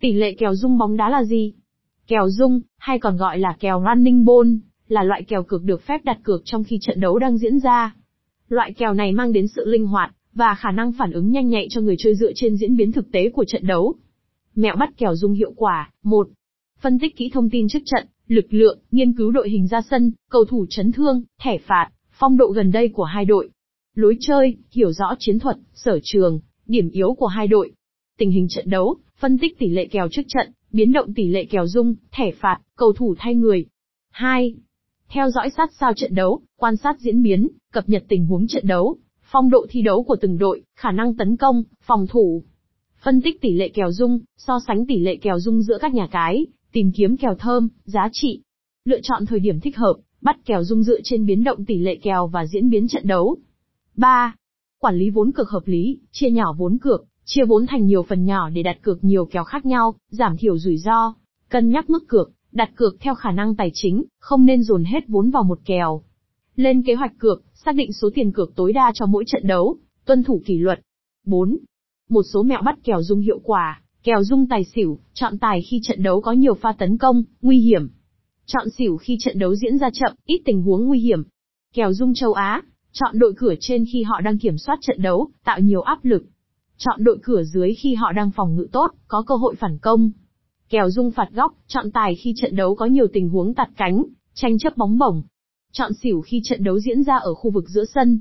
Tỷ lệ kèo rung bóng đá là gì? Kèo rung, hay còn gọi là kèo Running Ball, là loại kèo cược được phép đặt cược trong khi trận đấu đang diễn ra. Loại kèo này mang đến sự linh hoạt và khả năng phản ứng nhanh nhạy cho người chơi dựa trên diễn biến thực tế của trận đấu. Mẹo bắt kèo rung hiệu quả. 1. Phân tích kỹ thông tin trước trận, lực lượng, nghiên cứu đội hình ra sân, cầu thủ chấn thương, thẻ phạt, phong độ gần đây của hai đội. Lối chơi, hiểu rõ chiến thuật, sở trường, điểm yếu của hai đội. Tình hình trận đấu, phân tích tỷ lệ kèo trước trận, biến động tỷ lệ kèo rung, thẻ phạt, cầu thủ thay người. 2. Theo dõi sát sao trận đấu, quan sát diễn biến, cập nhật tình huống trận đấu, phong độ thi đấu của từng đội, khả năng tấn công, phòng thủ. Phân tích tỷ lệ kèo rung, so sánh tỷ lệ kèo rung giữa các nhà cái, tìm kiếm kèo thơm, giá trị. Lựa chọn thời điểm thích hợp, bắt kèo rung dựa trên biến động tỷ lệ kèo và diễn biến trận đấu. 3. Quản lý vốn cược hợp lý, chia nhỏ vốn cược, chia vốn thành nhiều phần nhỏ để đặt cược nhiều kèo khác nhau, giảm thiểu rủi ro. Cân nhắc mức cược, đặt cược theo khả năng tài chính, không nên dồn hết vốn vào một kèo. Lên kế hoạch cược, xác định số tiền cược tối đa cho mỗi trận đấu, tuân thủ kỷ luật. 4. Một số mẹo bắt kèo rung hiệu quả. Kèo rung tài xỉu, chọn tài khi trận đấu có nhiều pha tấn công, nguy hiểm. Chọn xỉu khi trận đấu diễn ra chậm, ít tình huống nguy hiểm. Kèo rung châu Á, chọn đội cửa trên khi họ đang kiểm soát trận đấu, tạo nhiều áp lực. Chọn đội cửa dưới khi họ đang phòng ngự tốt, có cơ hội phản công. Kèo rung phạt góc, chọn tài khi trận đấu có nhiều tình huống tạt cánh, tranh chấp bóng bổng. Chọn xỉu khi trận đấu diễn ra ở khu vực giữa sân,